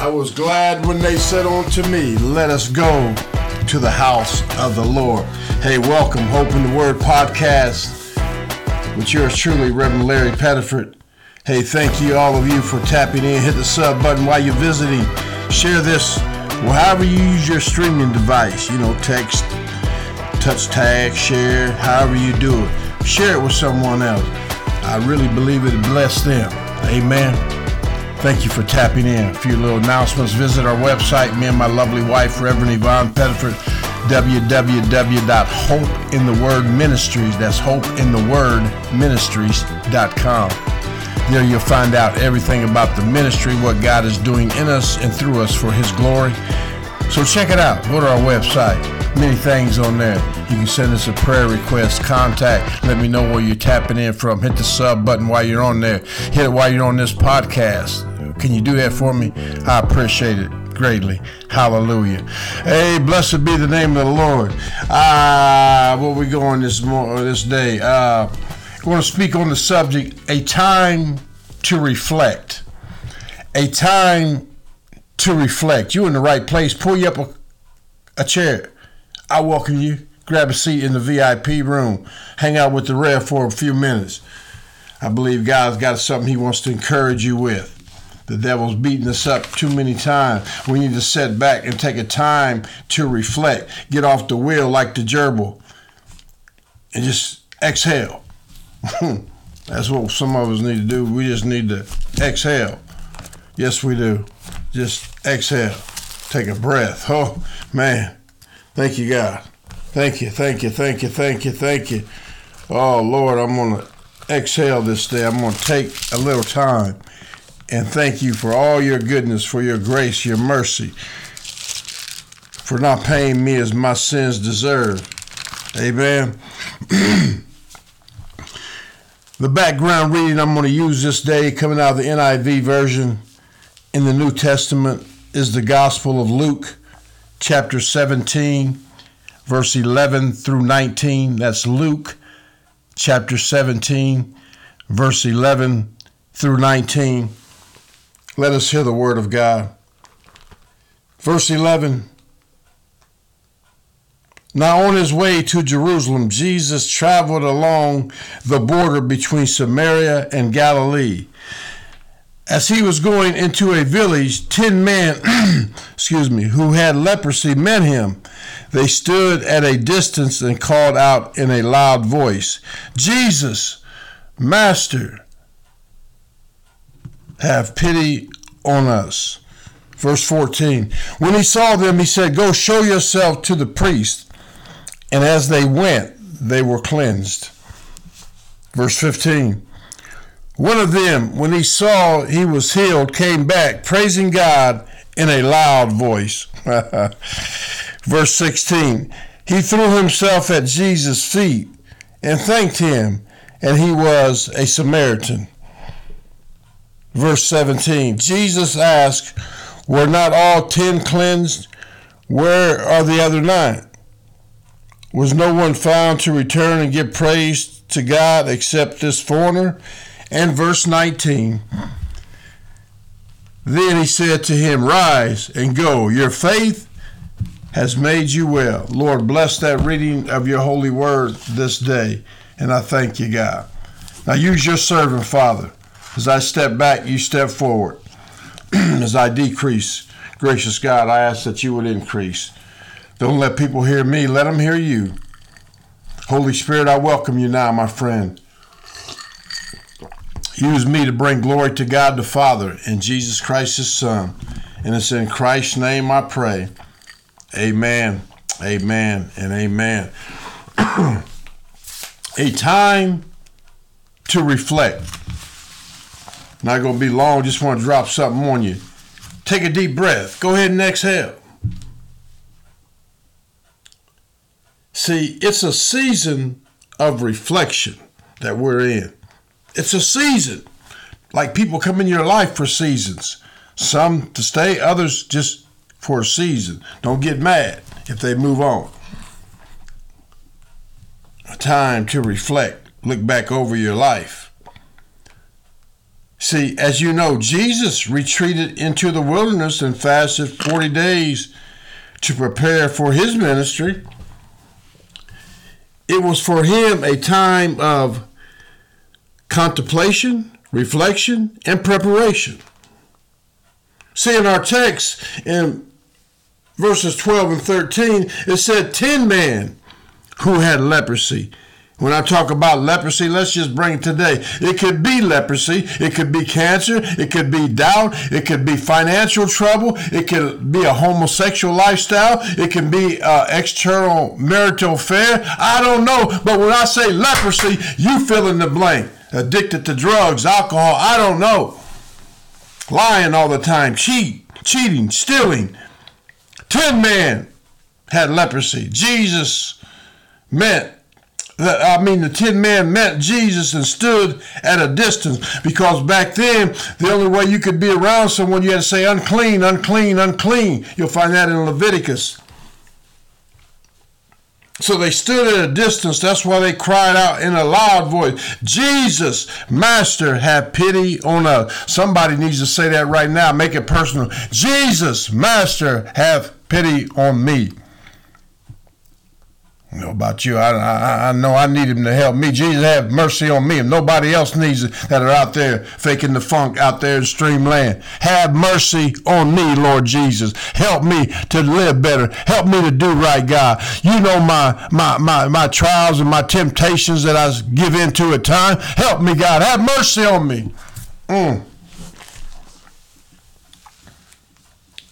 I was glad when they said unto me, let us go to the house of the Lord. Hey, welcome, Hope in the Word podcast with yours truly, Reverend Larry Pettiford. Hey, thank you, all of you, for tapping in. Hit the sub button while you're visiting. Share this, well, however you use your streaming device, text, touch tag, share, however you do it. Share it with someone else. I really believe it bless them. Amen. Thank you for tapping in. A few little announcements. Visit our website, me and my lovely wife, Reverend Yvonne Pettiford, www.hopeinthewordministries. That's hopeinthewordministries.com. There you'll find out everything about the ministry, what God is doing in us and through us for His glory. So check it out. Go to our website. Many things on there. You can send us a prayer request, contact. Let me know where you're tapping in from. Hit the sub button while you're on there. Hit it while you're on this podcast. Can you do that for me? I appreciate it greatly. Hallelujah. Hey, blessed be the name of the Lord. Where we going this day? I want to speak on the subject, a time to reflect. A time to reflect. You're in the right place. Pull you up a chair. I welcome you. Grab a seat in the VIP room. Hang out with the Rev for a few minutes. I believe God's got something He wants to encourage you with. The devil's beating us up too many times. We need to sit back and take a time to reflect. Get off the wheel like the gerbil and just exhale. That's what some of us need to do. We just need to exhale. Yes, we do. Just exhale. Take a breath. Oh, man. Thank you, God. Thank you, thank you, thank you, thank you, thank you. Oh, Lord, I'm going to exhale this day. I'm going to take a little time and thank you for all your goodness, for your grace, your mercy, for not paying me as my sins deserve. Amen. The background reading I'm going to use this day, coming out of the NIV version in the New Testament, is the Gospel of Luke, chapter 17, verse 11 through 19. That's Luke, chapter 17, verse 11 through 19. Let us hear the word of God. Verse 11. Now on his way to Jerusalem, Jesus traveled along the border between Samaria and Galilee. As he was going into a village, 10 men, who had leprosy met him. They stood at a distance and called out in a loud voice, Jesus, Master, have pity on us. Verse 14, when he saw them, he said, go show yourself to the priest. And as they went, they were cleansed. Verse 15. One of them, when he saw he was healed, came back, praising God in a loud voice. Verse 16. He threw himself at Jesus' feet and thanked him, and he was a Samaritan. Verse 17. Jesus asked, were not all 10 cleansed? Where are the other 9? Was no one found to return and give praise to God except this foreigner? And verse 19. Then he said to him, rise and go. Your faith has made you well. Lord, bless that reading of your holy word this day. And I thank you, God. Now use your servant, Father. As I step back, you step forward. As I decrease, gracious God, I ask that you would increase. Don't let people hear me. Let them hear you. Holy Spirit, I welcome you now, my friend. Use me to bring glory to God the Father and Jesus Christ, His Son. And it's in Christ's name I pray. Amen, amen, and amen. A time to reflect. Not going to be long. Just want to drop something on you. Take a deep breath. Go ahead and exhale. See, it's a season of reflection that we're in. It's a season. Like people come in your life for seasons. Some to stay, others just for a season. Don't get mad if they move on. A time to reflect. Look back over your life. See, as you know, Jesus retreated into the wilderness and fasted 40 days to prepare for his ministry. It was for him a time of contemplation, reflection, and preparation. See, in our text, in verses 12 and 13, it said 10 men who had leprosy. When I talk about leprosy, let's just bring it today. It could be leprosy. It could be cancer. It could be doubt. It could be financial trouble. It could be a homosexual lifestyle. It could be external marital affair. I don't know. But when I say leprosy, you fill in the blank. Addicted to drugs, alcohol, I don't know. Lying all the time, cheating, stealing. 10 men had leprosy. The 10 men met Jesus and stood at a distance, because back then, the only way you could be around someone, you had to say unclean, unclean, unclean. You'll find that in Leviticus. So they stood at a distance. That's why they cried out in a loud voice, Jesus, Master, have pity on us. Somebody needs to say that right now. Make it personal. Jesus, Master, have pity on me. I know about you. I know I need him to help me. Jesus, have mercy on me. If nobody else needs it that are out there faking the funk out there in streamland, have mercy on me, Lord Jesus. Help me to live better. Help me to do right, God. You know my trials and my temptations that I give into at times. Help me, God. Have mercy on me.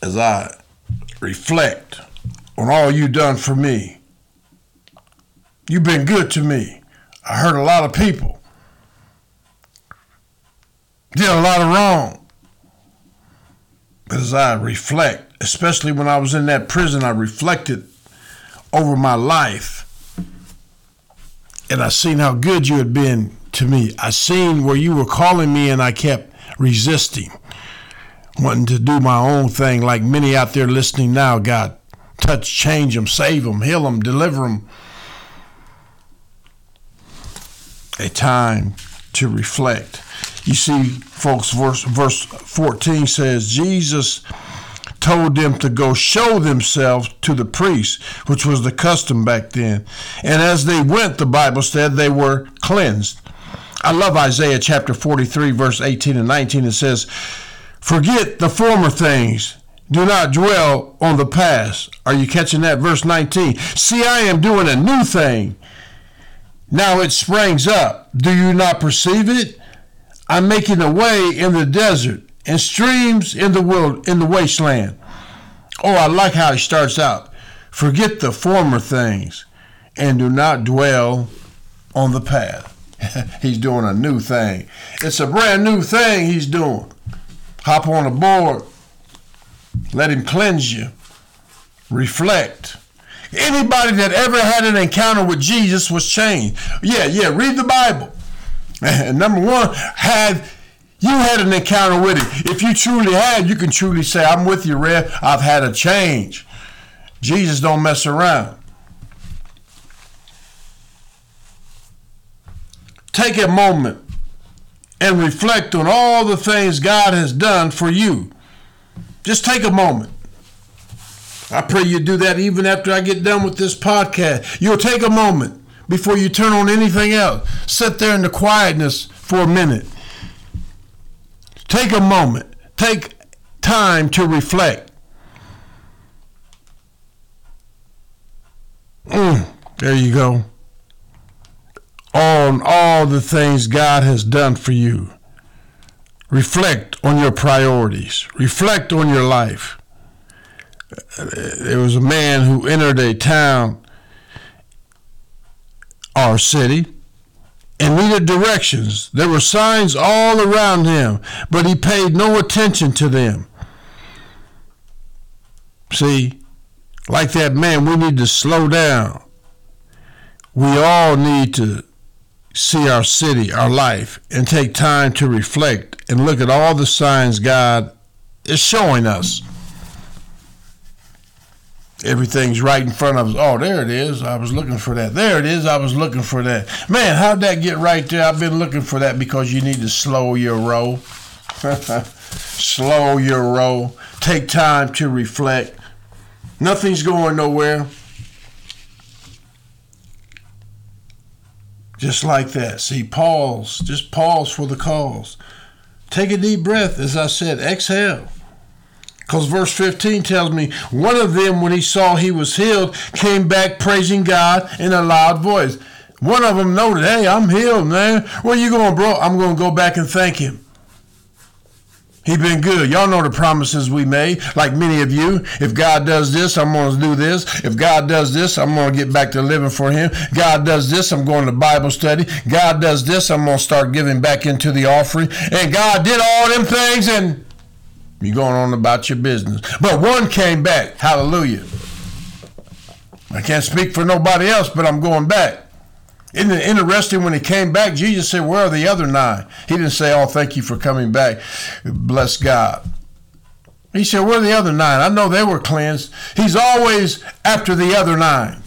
As I reflect on all you done for me, you've been good to me. I hurt a lot of people. Did a lot of wrong. But as I reflect, especially when I was in that prison, I reflected over my life. And I seen how good you had been to me. I seen where you were calling me and I kept resisting, wanting to do my own thing like many out there listening now. God, touch, change them, save them, heal them, deliver them. A time to reflect. You see, folks, verse 14 says, Jesus told them to go show themselves to the priest, which was the custom back then. And as they went, the Bible said they were cleansed. I love Isaiah chapter 43, verse 18 and 19. It says, forget the former things. Do not dwell on the past. Are you catching that? Verse 19. See, I am doing a new thing. Now it springs up. Do you not perceive it? I'm making a way in the desert and streams in the world, in the wasteland. Oh, I like how he starts out. Forget the former things and do not dwell on the past. He's doing a new thing. It's a brand new thing he's doing. Hop on aboard. Let him cleanse you. Reflect. Anybody that ever had an encounter with Jesus was changed. Yeah, read the Bible. And number one, have you had an encounter with it? If you truly have, you can truly say, I'm with you, Rev. I've had a change. Jesus don't mess around. Take a moment and reflect on all the things God has done for you. Just take a moment. I pray you do that even after I get done with this podcast. You'll take a moment before you turn on anything else. Sit there in the quietness for a minute. Take a moment. Take time to reflect. There you go. On all the things God has done for you. Reflect on your priorities. Reflect on your life. There was a man who entered a town or city and needed directions. There were signs all around him, but he paid no attention to them. See, like that man, we need to slow down. We all need to see our city, our life, and take time to reflect and look at all the signs God is showing us. Everything's right in front of us. Oh, there it is. I was looking for that. There it is. I was looking for that. Man, how'd that get right there? I've been looking for that. Because you need to slow your roll. Slow your roll. Take time to reflect. Nothing's going nowhere. Just like that. See, pause. Just pause for the cause. Take a deep breath. As I said, exhale. Because verse 15 tells me, one of them, when he saw he was healed, came back praising God in a loud voice. One of them noted, hey, I'm healed, man. Where you going, bro? I'm going to go back and thank him. He been good. Y'all know the promises we made, like many of you. If God does this, I'm going to do this. If God does this, I'm going to get back to living for him. God does this, I'm going to Bible study. God does this, I'm going to start giving back into the offering. And God did all them things, and you're going on about your business. But one came back. Hallelujah. I can't speak for nobody else, but I'm going back. Isn't it interesting when he came back, Jesus said, where are the other nine? He didn't say, oh, thank you for coming back. Bless God. He said, where are the other nine? I know they were cleansed. He's always after the other nine.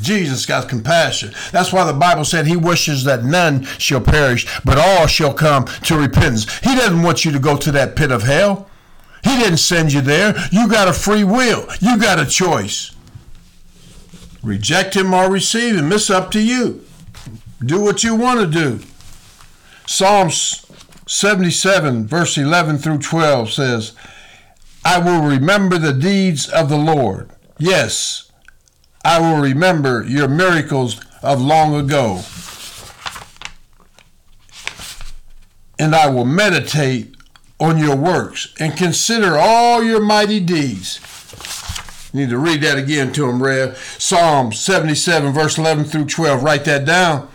Jesus got compassion. That's why the Bible said he wishes that none shall perish, but all shall come to repentance. He doesn't want you to go to that pit of hell. He didn't send you there. You got a free will. You got a choice. Reject him or receive him. It's up to you. Do what you want to do. Psalms 77, verse 11 through 12 says, I will remember the deeds of the Lord. Yes, I will remember your miracles of long ago, and I will meditate on your works and consider all your mighty deeds. You need to read that again to him, Rev. Psalm 77, verse 11 through 12. Write that down.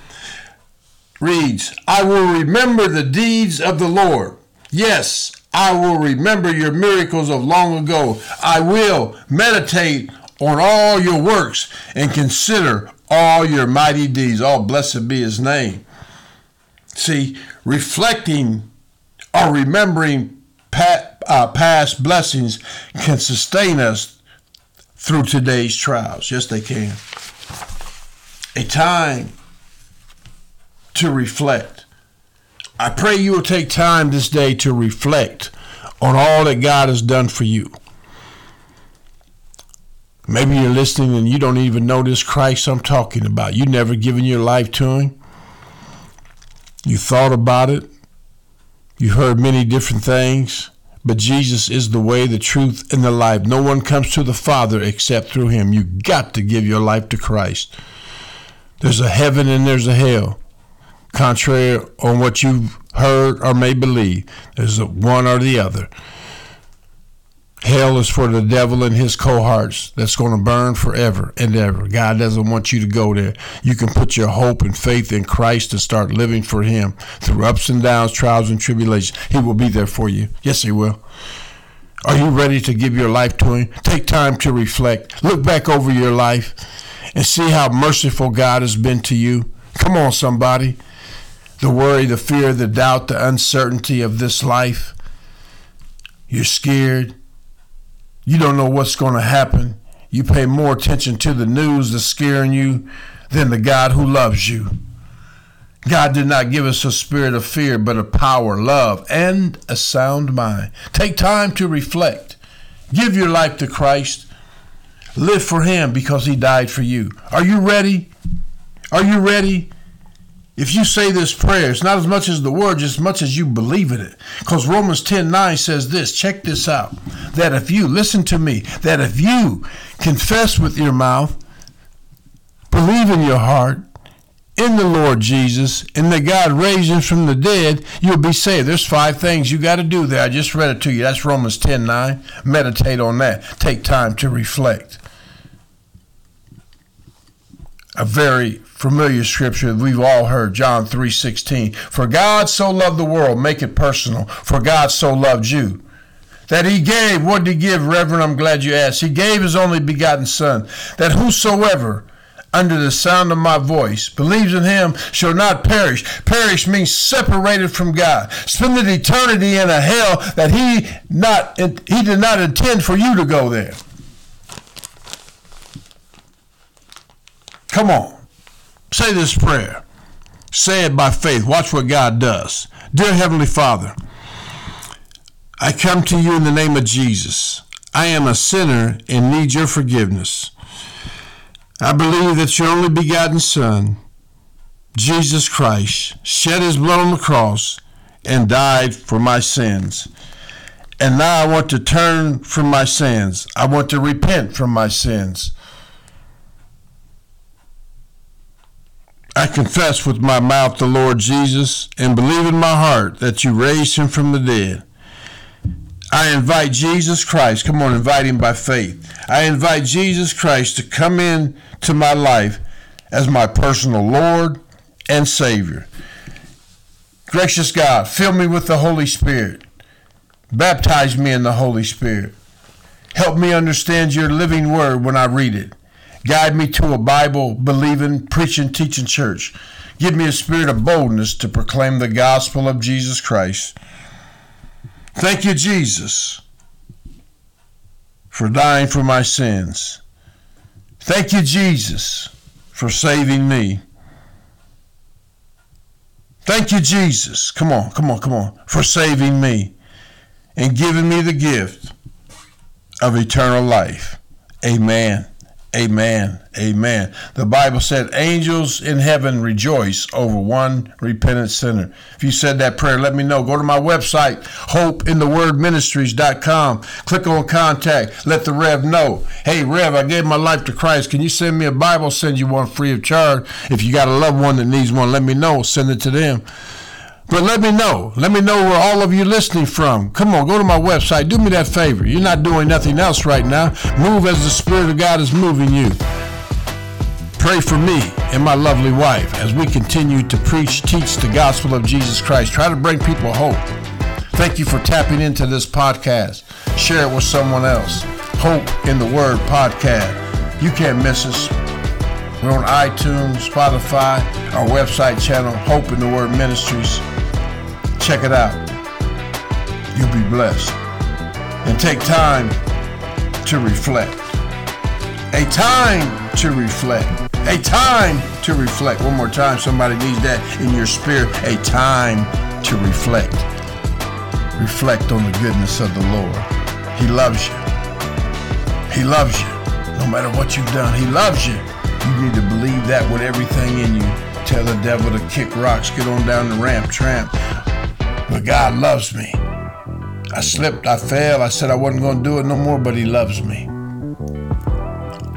Reads, I will remember the deeds of the Lord. Yes, I will remember your miracles of long ago. I will meditate on all your works and consider all your mighty deeds. All blessed be his name. See, reflecting or remembering past blessings can sustain us through today's trials. Yes, they can. A time to reflect. I pray you will take time this day to reflect on all that God has done for you. Maybe you're listening and you don't even know this Christ I'm talking about. You never given your life to him. You thought about it. You heard many different things. But Jesus is the way, the truth, and the life. No one comes to the Father except through him. You got to give your life to Christ. There's a heaven and there's a hell. Contrary on what you've heard or may believe, there's one or the other. Hell is for the devil and his cohorts. That's going to burn forever and ever. God doesn't want you to go there. You can put your hope and faith in Christ and start living for him through ups and downs, trials and tribulations. He will be there for you. Yes, he will. Are you ready to give your life to him? Take time to reflect. Look back over your life and see how merciful God has been to you. Come on, somebody. The worry, the fear, the doubt, the uncertainty of this life. You're scared. You don't know what's going to happen. You pay more attention to the news that's scaring you than the God who loves you. God did not give us a spirit of fear, but of power, love, and a sound mind. Take time to reflect. Give your life to Christ. Live for him because he died for you. Are you ready? Are you ready? If you say this prayer, it's not as much as the word, just as much as you believe in it. Because Romans 10:9 says this, check this out, that if you, listen to me, that if you confess with your mouth, believe in your heart, in the Lord Jesus, and that God raised him from the dead, you'll be saved. There's 5 things you got to do there. I just read it to you. That's Romans 10:9. Meditate on that. Take time to reflect. A very familiar scripture that we've all heard, John 3:16. For God so loved the world, make it personal. For God so loved you, that he gave, what did he give, Reverend? I'm glad you asked. He gave his only begotten son, that whosoever under the sound of my voice believes in him shall not perish. Perish means separated from God. Spend an eternity in a hell that he did not intend for you to go there. Come on. Say this prayer. Say it by faith. Watch what God does. Dear Heavenly Father, I come to you in the name of Jesus. I am a sinner and need your forgiveness. I believe that your only begotten Son, Jesus Christ, shed his blood on the cross and died for my sins. And now I want to turn from my sins. I want to repent from my sins. I confess with my mouth the Lord Jesus and believe in my heart that you raised him from the dead. I invite Jesus Christ. Come on, invite him by faith. I invite Jesus Christ to come in to my life as my personal Lord and Savior. Gracious God, fill me with the Holy Spirit. Baptize me in the Holy Spirit. Help me understand your living word when I read it. Guide me to a Bible-believing, preaching, teaching church. Give me a spirit of boldness to proclaim the gospel of Jesus Christ. Thank you, Jesus, for dying for my sins. Thank you, Jesus, for saving me. Thank you, Jesus, come on, for saving me and giving me the gift of eternal life. Amen. Amen. Amen. The Bible said angels in heaven rejoice over one repentant sinner. If you said that prayer, let me know. Go to my website, hopeinthewordministries.com. Click on contact. Let the Rev know. Hey, Rev, I gave my life to Christ. Can you send me a Bible? I'll send you one free of charge. If you got a loved one that needs one, let me know. Send it to them. But let me know. Let me know where all of you listening from. Come on, go to my website. Do me that favor. You're not doing nothing else right now. Move as the Spirit of God is moving you. Pray for me and my lovely wife as we continue to preach, teach the gospel of Jesus Christ. Try to bring people hope. Thank you for tapping into this podcast. Share it with someone else. Hope in the Word podcast. You can't miss us. We're on iTunes, Spotify, our website channel, Hope in the Word Ministries. Check it out. You'll be blessed. And take time to reflect. A time to reflect. A time to reflect. One more time. Somebody needs that in your spirit. A time to reflect. Reflect on the goodness of the Lord. He loves you. He loves you. No matter what you've done, he loves you. You need to believe that with everything in you. Tell the devil to kick rocks, get on down the ramp, tramp. But God loves me. I slipped, I fell, I said I wasn't going to do it no more, but he loves me.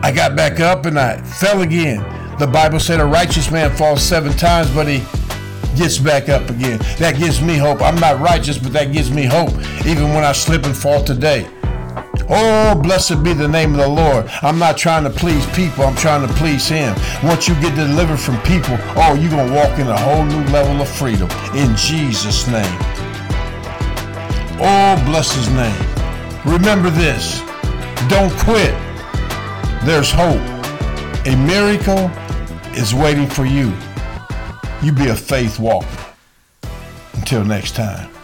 I got back up and I fell again. The Bible said a righteous man falls 7 times, but he gets back up again. That gives me hope. I'm not righteous, but that gives me hope, even when I slip and fall today. Oh, blessed be the name of the Lord. I'm not trying to please people. I'm trying to please him. Once you get delivered from people, oh, you're going to walk in a whole new level of freedom in Jesus' name. Oh, bless his name. Remember this. Don't quit. There's hope. A miracle is waiting for you. You be a faith walker. Until next time.